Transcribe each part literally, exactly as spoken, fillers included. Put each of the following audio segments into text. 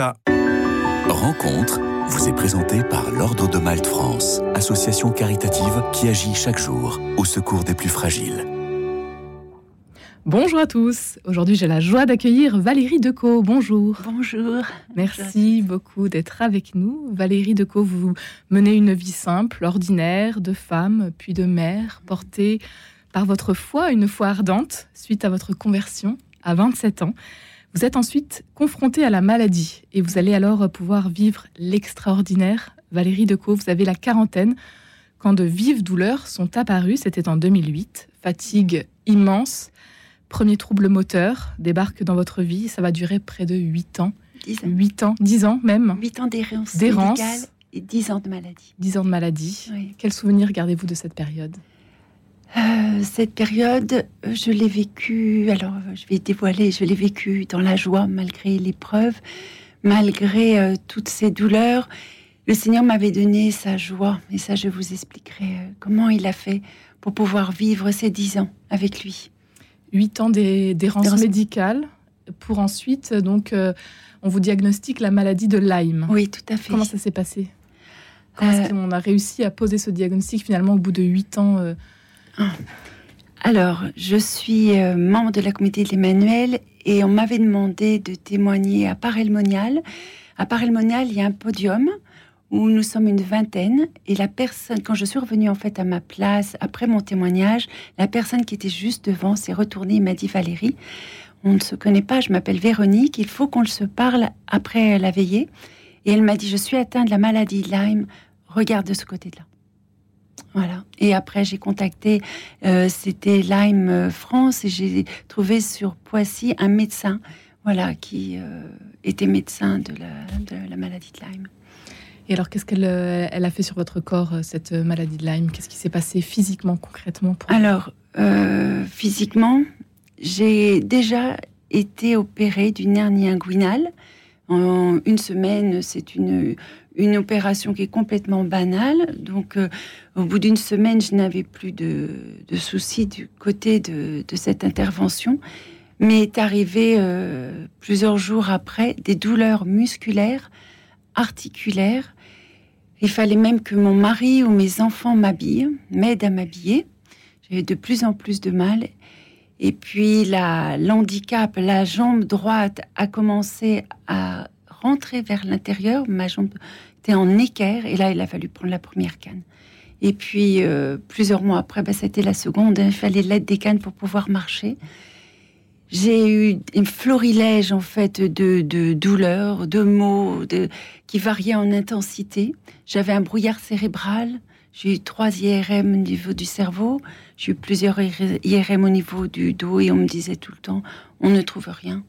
Ah. Rencontre vous est présentée par l'Ordre de Malte France, association caritative qui agit chaque jour au secours des plus fragiles. Bonjour à tous. Aujourd'hui, j'ai la joie d'accueillir Valérie Décaux. Bonjour. Bonjour. Merci beaucoup d'être avec nous. Valérie Décaux, vous menez une vie simple, ordinaire, de femme, puis de mère, portée par votre foi, une foi ardente, suite à votre conversion à vingt-sept ans. Vous êtes ensuite confrontée à la maladie et vous allez alors pouvoir vivre l'extraordinaire. Valérie Décaux, vous avez la quarantaine quand de vives douleurs sont apparues. C'était en deux mille huit. Fatigue immense. Premier trouble moteur débarque dans votre vie. Ça va durer près de huit ans. dix ans. huit ans, dix ans même. huit ans d'errance, d'errance médicale et dix ans de maladie. dix ans de maladie. Oui. Quels souvenirs gardez-vous de cette période ? euh, Cette période, je l'ai vécue, alors je vais dévoiler, je l'ai vécue dans la joie malgré l'épreuve, malgré euh, toutes ces douleurs. Le Seigneur m'avait donné sa joie, et ça je vous expliquerai euh, comment il a fait pour pouvoir vivre ces dix ans avec lui. Huit ans d'errance médicale pour ensuite, donc, euh, on vous diagnostique la maladie de Lyme. Oui, tout à fait. Comment ça s'est passé ? Comment euh... est-ce qu'on a réussi à poser ce diagnostic finalement au bout de huit ans euh... Alors, je suis euh, membre de la communauté de l'Emmanuel et on m'avait demandé de témoigner à Paray-le-Monial. À Paray-le-Monial, il y a un podium où nous sommes une vingtaine, et la personne, quand je suis revenue en fait à ma place, après mon témoignage, la personne qui était juste devant s'est retournée et m'a dit « Valérie, on ne se connaît pas, je m'appelle Véronique, il faut qu'on se parle après la veillée. » Et elle m'a dit « Je suis atteinte de la maladie de Lyme, regarde de ce côté-là. » Voilà. Et après, j'ai contacté, euh, c'était Lyme France, et j'ai trouvé sur Poissy un médecin, voilà, qui euh, était médecin de la, de la maladie de Lyme. Et alors, qu'est-ce qu'elle elle a fait sur votre corps, cette maladie de Lyme ? Qu'est-ce qui s'est passé physiquement, concrètement pour vous ? Alors, euh, physiquement, j'ai déjà été opérée d'une hernie inguinale. En une semaine, c'est une, une opération qui est complètement banale. Donc, euh, au bout d'une semaine, je n'avais plus de, de soucis du côté de, de cette intervention. Mais est arrivé, euh, plusieurs jours après, des douleurs musculaires, articulaires. Il fallait même que mon mari ou mes enfants m'habillent, m'aident à m'habiller. J'avais de plus en plus de mal. Et puis, la, l'handicap, la jambe droite a commencé à rentrer vers l'intérieur. Ma jambe était en équerre. Et là, il a fallu prendre la première canne. Et puis, euh, plusieurs mois après, bah, c'était la seconde. Il fallait l'aide des cannes pour pouvoir marcher. J'ai eu un florilège, en fait, de, de douleurs, de maux, de, qui variaient en intensité. J'avais un brouillard cérébral. J'ai eu trois I R M au niveau du cerveau. J'ai eu plusieurs I R M au niveau du dos. Et on me disait tout le temps, on ne trouve rien.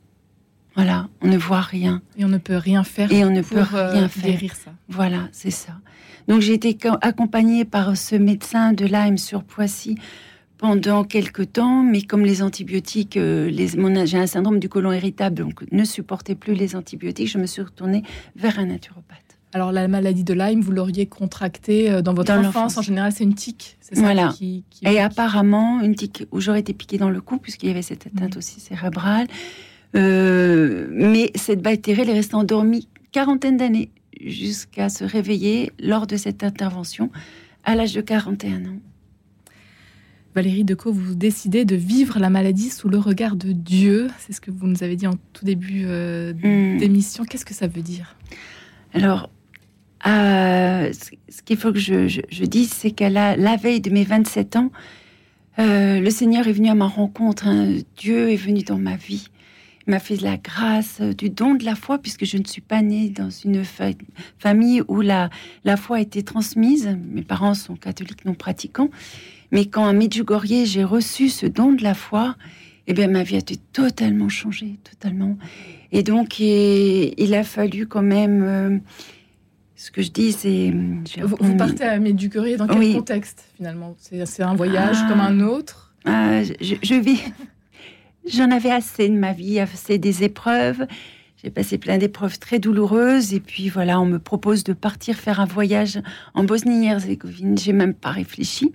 Voilà, on ne voit rien. Et on ne peut rien faire et on ne pour peut rien euh, faire. Guérir ça. Voilà, c'est ça. Donc, j'ai été accompagnée par ce médecin de Lyme sur Poissy pendant quelques temps, mais comme les antibiotiques, euh, les, mon, j'ai un syndrome du côlon irritable, donc ne supportais plus les antibiotiques, je me suis retournée vers un naturopathe. Alors la maladie de Lyme, vous l'auriez contractée euh, dans votre dans enfance. enfance, en général c'est une tique, c'est ça voilà. qui, qui... Et qui... apparemment, une tique où j'aurais été piquée dans le cou, puisqu'il y avait cette atteinte oui. aussi cérébrale, euh, mais cette bactérie, elle est restée endormie quarantaine d'années, jusqu'à se réveiller lors de cette intervention, à l'âge de quarante et un ans. Valérie Décaux, vous décidez de vivre la maladie sous le regard de Dieu. C'est ce que vous nous avez dit en tout début euh, d'émission. Mmh. Qu'est-ce que ça veut dire ? Alors, euh, ce qu'il faut que je, je, je dise, c'est qu'à la, la veille de mes vingt-sept ans, euh, le Seigneur est venu à ma rencontre. Hein. Dieu est venu dans ma vie. Il m'a fait de la grâce, du don de la foi, puisque je ne suis pas née dans une fa- famille où la, la foi a été transmise. Mes parents sont catholiques non pratiquants. Mais quand à Medjugorje, j'ai reçu ce don de la foi, eh bien, ma vie a été totalement changée, totalement. Et donc, et, il a fallu quand même... Euh, ce que je dis, c'est... Vous, vous partez à Medjugorje dans quel oui. contexte, finalement ? C'est, c'est un voyage ah, comme un autre ? ah, je, je vis... J'en avais assez de ma vie, assez des épreuves. J'ai passé plein d'épreuves très douloureuses. Et puis, voilà, on me propose de partir faire un voyage en Bosnie-Herzégovine. J'ai même pas réfléchi.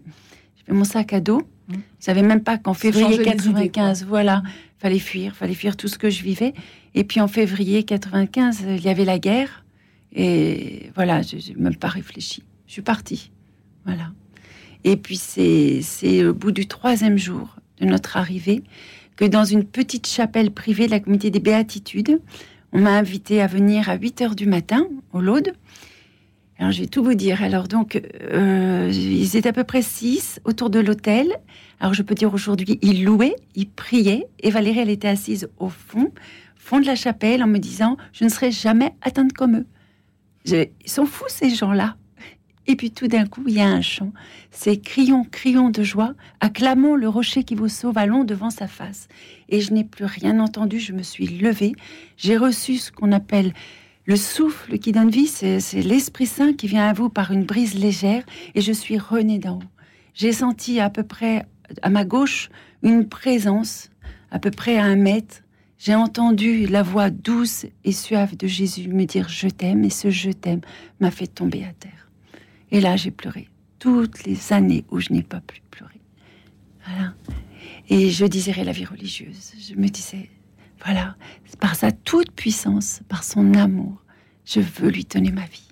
Mon sac à dos, je ne savais même pas qu'en février quatre-vingt-quinze, voilà, fallait fuir, fallait fuir tout ce que je vivais. Et puis en février quatre-vingt-quinze, il y avait la guerre. Et voilà, je n'ai même pas réfléchi. Je suis partie. Voilà. Et puis c'est, c'est au bout du troisième jour de notre arrivée que dans une petite chapelle privée de la communauté des béatitudes, on m'a invitée à venir à huit heures du matin au Laude. Alors je vais tout vous dire. Alors donc, euh, ils étaient à peu près six autour de l'autel. Alors je peux dire aujourd'hui, ils louaient, ils priaient. Et Valérie, elle était assise au fond, fond de la chapelle, en me disant, je ne serai jamais atteinte comme eux. Je, ils sont fous ces gens-là. Et puis tout d'un coup, il y a un chant. C'est « Crions, crions de joie, acclamons le rocher qui vous sauve, allons devant sa face ». Et je n'ai plus rien entendu, je me suis levée. J'ai reçu ce qu'on appelle le souffle qui donne vie, c'est, c'est l'Esprit Saint qui vient à vous par une brise légère. Et je suis renée d'en haut. J'ai senti à peu près, à ma gauche, une présence, à peu près à un mètre. J'ai entendu la voix douce et suave de Jésus me dire « Je t'aime » et ce « Je t'aime » m'a fait tomber à terre. Et là, j'ai pleuré. Toutes les années où je n'ai pas pu pleurer. Voilà. Et je désirais la vie religieuse. Je me disais, voilà, par sa toute puissance, par son amour, je veux lui donner ma vie.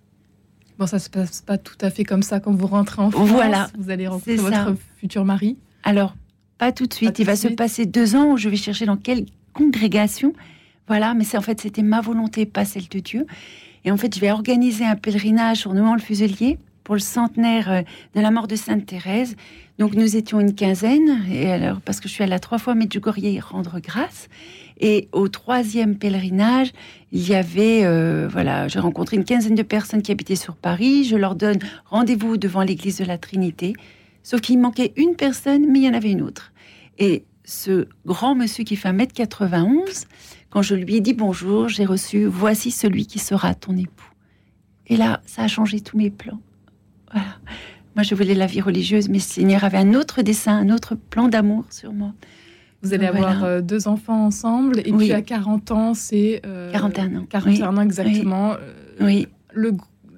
Bon, ça ne se passe pas tout à fait comme ça quand vous rentrez en France. Voilà. Vous allez rencontrer votre futur mari. Alors, pas tout de suite. Pas Il va suite. se passer deux ans où je vais chercher dans quelle congrégation. Voilà, mais c'est, en fait, c'était ma volonté, pas celle de Dieu. Et en fait, je vais organiser un pèlerinage sur Nouan-le-Fuselier pour le centenaire de la mort de Sainte-Thérèse. Donc, nous étions une quinzaine, et alors, parce que je suis allée à trois fois à Medjugorje rendre grâce. Et au troisième pèlerinage, il y avait, euh, voilà, j'ai rencontré une quinzaine de personnes qui habitaient sur Paris. Je leur donne rendez-vous devant l'église de la Trinité. Sauf qu'il manquait une personne, mais il y en avait une autre. Et ce grand monsieur qui fait un mètre quatre-vingt-onze, quand je lui ai dit bonjour, j'ai reçu « Voici celui qui sera ton époux ». Et là, ça a changé tous mes plans. Voilà. Moi, je voulais la vie religieuse, mais le Seigneur avait un autre dessein, un autre plan d'amour sur moi. Vous allez Donc, avoir voilà. deux enfants ensemble, et oui. puis à quarante ans, c'est... Euh, quarante et un ans. quarante et un oui. ans, exactement. Oui. Le,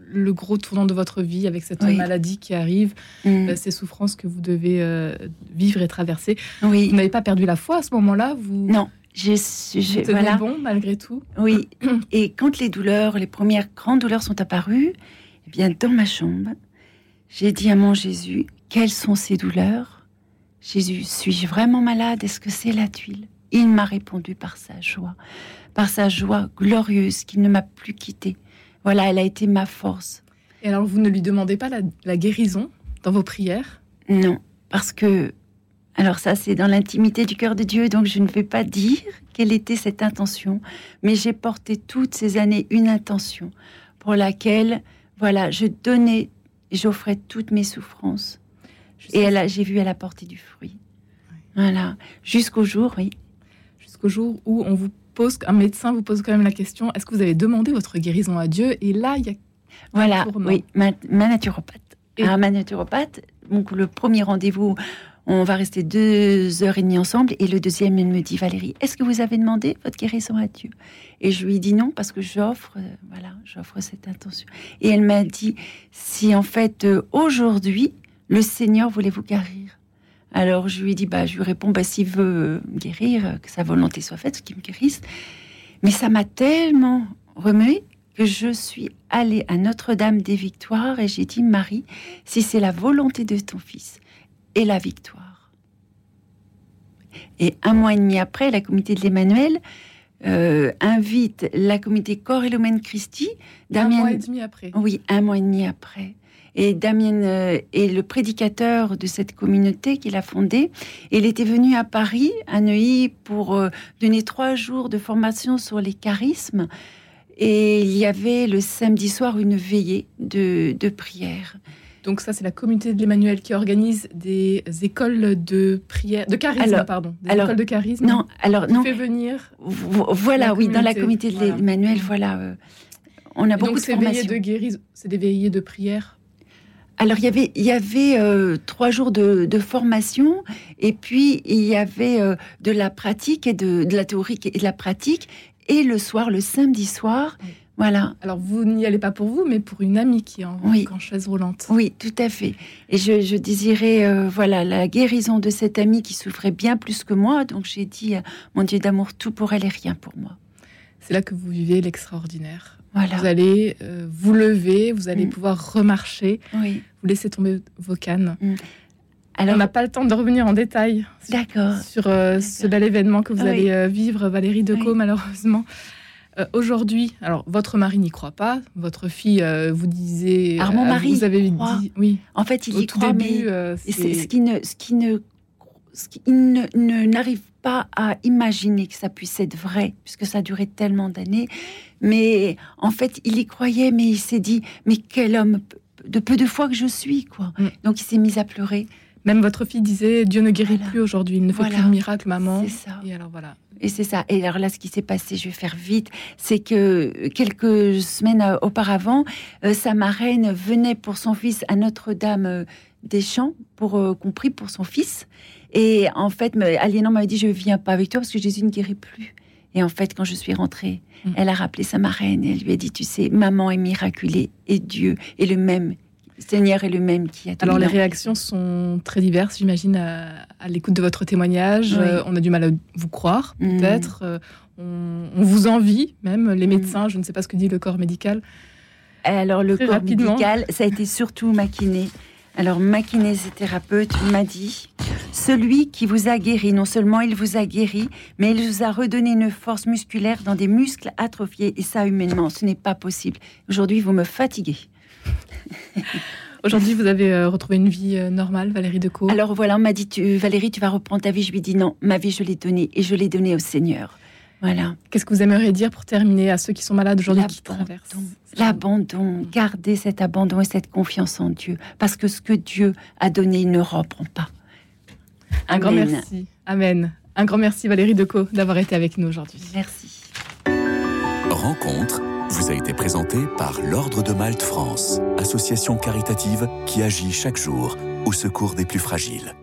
le gros tournant de votre vie, avec cette oui. maladie qui arrive, mmh. ces souffrances que vous devez euh, vivre et traverser. Oui. Vous n'avez pas perdu la foi à ce moment-là vous... Non. Je, je, vous tenez voilà. bon, malgré tout. Oui. Et quand les douleurs, les premières grandes douleurs sont apparues, eh bien, dans ma chambre... J'ai dit à mon Jésus, quelles sont ces douleurs ? Jésus, suis-je vraiment malade ? Est-ce que c'est la tuile ? Il m'a répondu par sa joie, par sa joie glorieuse qu'il ne m'a plus quittée. Voilà, elle a été ma force. Et alors, vous ne lui demandez pas la, la guérison dans vos prières ? Non, parce que... Alors ça, c'est dans l'intimité du cœur de Dieu, donc je ne vais pas dire quelle était cette intention, mais j'ai porté toutes ces années une intention pour laquelle, voilà, je donnais... J'offrais toutes mes souffrances. Jusqu'à... Et elle a, j'ai vu à la portée du fruit. Oui. Voilà. Jusqu'au jour, oui. Jusqu'au jour où on vous pose, un médecin vous pose quand même la question, est-ce que vous avez demandé votre guérison à Dieu ? Et là, il y a... Voilà, oui, ma, ma naturopathe. Et... Alors, ma naturopathe, donc, le premier rendez-vous, on va rester deux heures et demie ensemble. Et le deuxième, elle me dit, Valérie, est-ce que vous avez demandé votre guérison à Dieu ? Et je lui ai dit non, parce que j'offre, euh, voilà, j'offre cette intention. Et elle m'a dit, si en fait, euh, aujourd'hui, le Seigneur voulait vous guérir. Alors, je lui ai dit, bah, je lui réponds, bah, s'il veut me guérir, que sa volonté soit faite, qu'il me guérisse. Mais ça m'a tellement remuée que je suis allée à Notre-Dame des Victoires et j'ai dit, Marie, si c'est la volonté de ton fils, et la victoire. Et un mois et demi après, la communauté de l'Emmanuel euh, invite la communauté Cor et Lumen Christi. Damien, un mois et demi après. Oui, un mois et demi après. Et Damien euh, est le prédicateur de cette communauté qu'il a fondée. Et il était venu à Paris, à Neuilly, pour euh, donner trois jours de formation sur les charismes. Et il y avait le samedi soir une veillée de, de prière. Donc ça, c'est la communauté de l'Emmanuel qui organise des écoles de prière, de charisme, alors, pardon, des alors, écoles de charisme. Non, alors non. Fait venir. Vo- voilà, oui, dans la communauté de voilà. l'Emmanuel, voilà, euh, on a et beaucoup donc, de formations. Donc ces veillées de guérison, c'est des veillées de prière. Alors il y avait, il y avait euh, trois jours de, de formation, et puis il y avait euh, de la pratique et de, de la théorie et de la pratique, et le soir, le samedi soir. Oui. Voilà. Alors, vous n'y allez pas pour vous, mais pour une amie qui est en, oui. en chaise roulante. Oui, tout à fait. Et je, je désirais, euh, voilà, la guérison de cette amie qui souffrait bien plus que moi. Donc, j'ai dit, euh, mon Dieu d'amour, tout pour elle et rien pour moi. C'est là que vous vivez l'extraordinaire. Voilà. Vous allez euh, vous lever, vous allez mmh. pouvoir remarcher. Oui. Vous laissez tomber vos cannes. Mmh. Alors, on n'a pas le temps de revenir en détail sur, d'accord. sur euh, d'accord. ce bel événement que vous oui. allez euh, vivre, Valérie Décaux, oui. malheureusement. Euh, aujourd'hui, alors votre mari n'y croit pas, votre fille, euh, vous disiez... Alors mon mari, euh, vous avez croit. Dit, oui. En fait, il y croit, début, mais euh, c'est... C'est ce qui ne, ce qui ne, ce qui ne, ne, n'arrive pas à imaginer que ça puisse être vrai, puisque ça a duré tellement d'années. Mais en fait, il y croyait, mais il s'est dit, mais quel homme de peu de foi que je suis, quoi. Mm. Donc il s'est mis à pleurer. Même votre fille disait, Dieu ne guérit voilà. plus aujourd'hui, il ne fait voilà. plus de miracle, maman. C'est ça. Et alors voilà. Et c'est ça. Et alors là, ce qui s'est passé, je vais faire vite, c'est que quelques semaines auparavant, euh, sa marraine venait pour son fils à Notre-Dame des Champs, pour euh, compris pour son fils. Et en fait, Aliénor m'avait dit, je ne viens pas avec toi parce que Jésus ne guérit plus. Et en fait, quand je suis rentrée, mmh. elle a rappelé sa marraine et elle lui a dit, tu sais, maman est miraculée et Dieu est le même. Seigneur est le même qui a... Alors, les réactions sont très diverses, j'imagine, à, à l'écoute de votre témoignage. Oui. Euh, on a du mal à vous croire, mmh. peut-être. Euh, on, on vous envie, même. Les médecins, mmh. je ne sais pas ce que dit le corps médical. Alors, le très corps rapidement. médical, ça a été surtout maquiné. Alors, ma kinésithérapeute m'a dit, celui qui vous a guéri, non seulement il vous a guéri, mais il vous a redonné une force musculaire dans des muscles atrophiés. Et ça, humainement, ce n'est pas possible. Aujourd'hui, vous me fatiguez. Aujourd'hui, vous avez euh, retrouvé une vie euh, normale, Valérie Décaux. Alors voilà, on m'a dit, tu, Valérie, tu vas reprendre ta vie. Je lui ai dit non, ma vie, je l'ai donnée et je l'ai donnée au Seigneur. Voilà. Qu'est-ce que vous aimeriez dire pour terminer à ceux qui sont malades aujourd'hui, l'abandon, qui traversent l'abandon, garder cet abandon et cette confiance en Dieu, parce que ce que Dieu a donné, il ne reprend pas. Un Amen. grand merci. Amen. Un grand merci, Valérie Décaux, d'avoir été avec nous aujourd'hui. Merci. Rencontre. Vous a été présenté par l'Ordre de Malte France, association caritative qui agit chaque jour au secours des plus fragiles.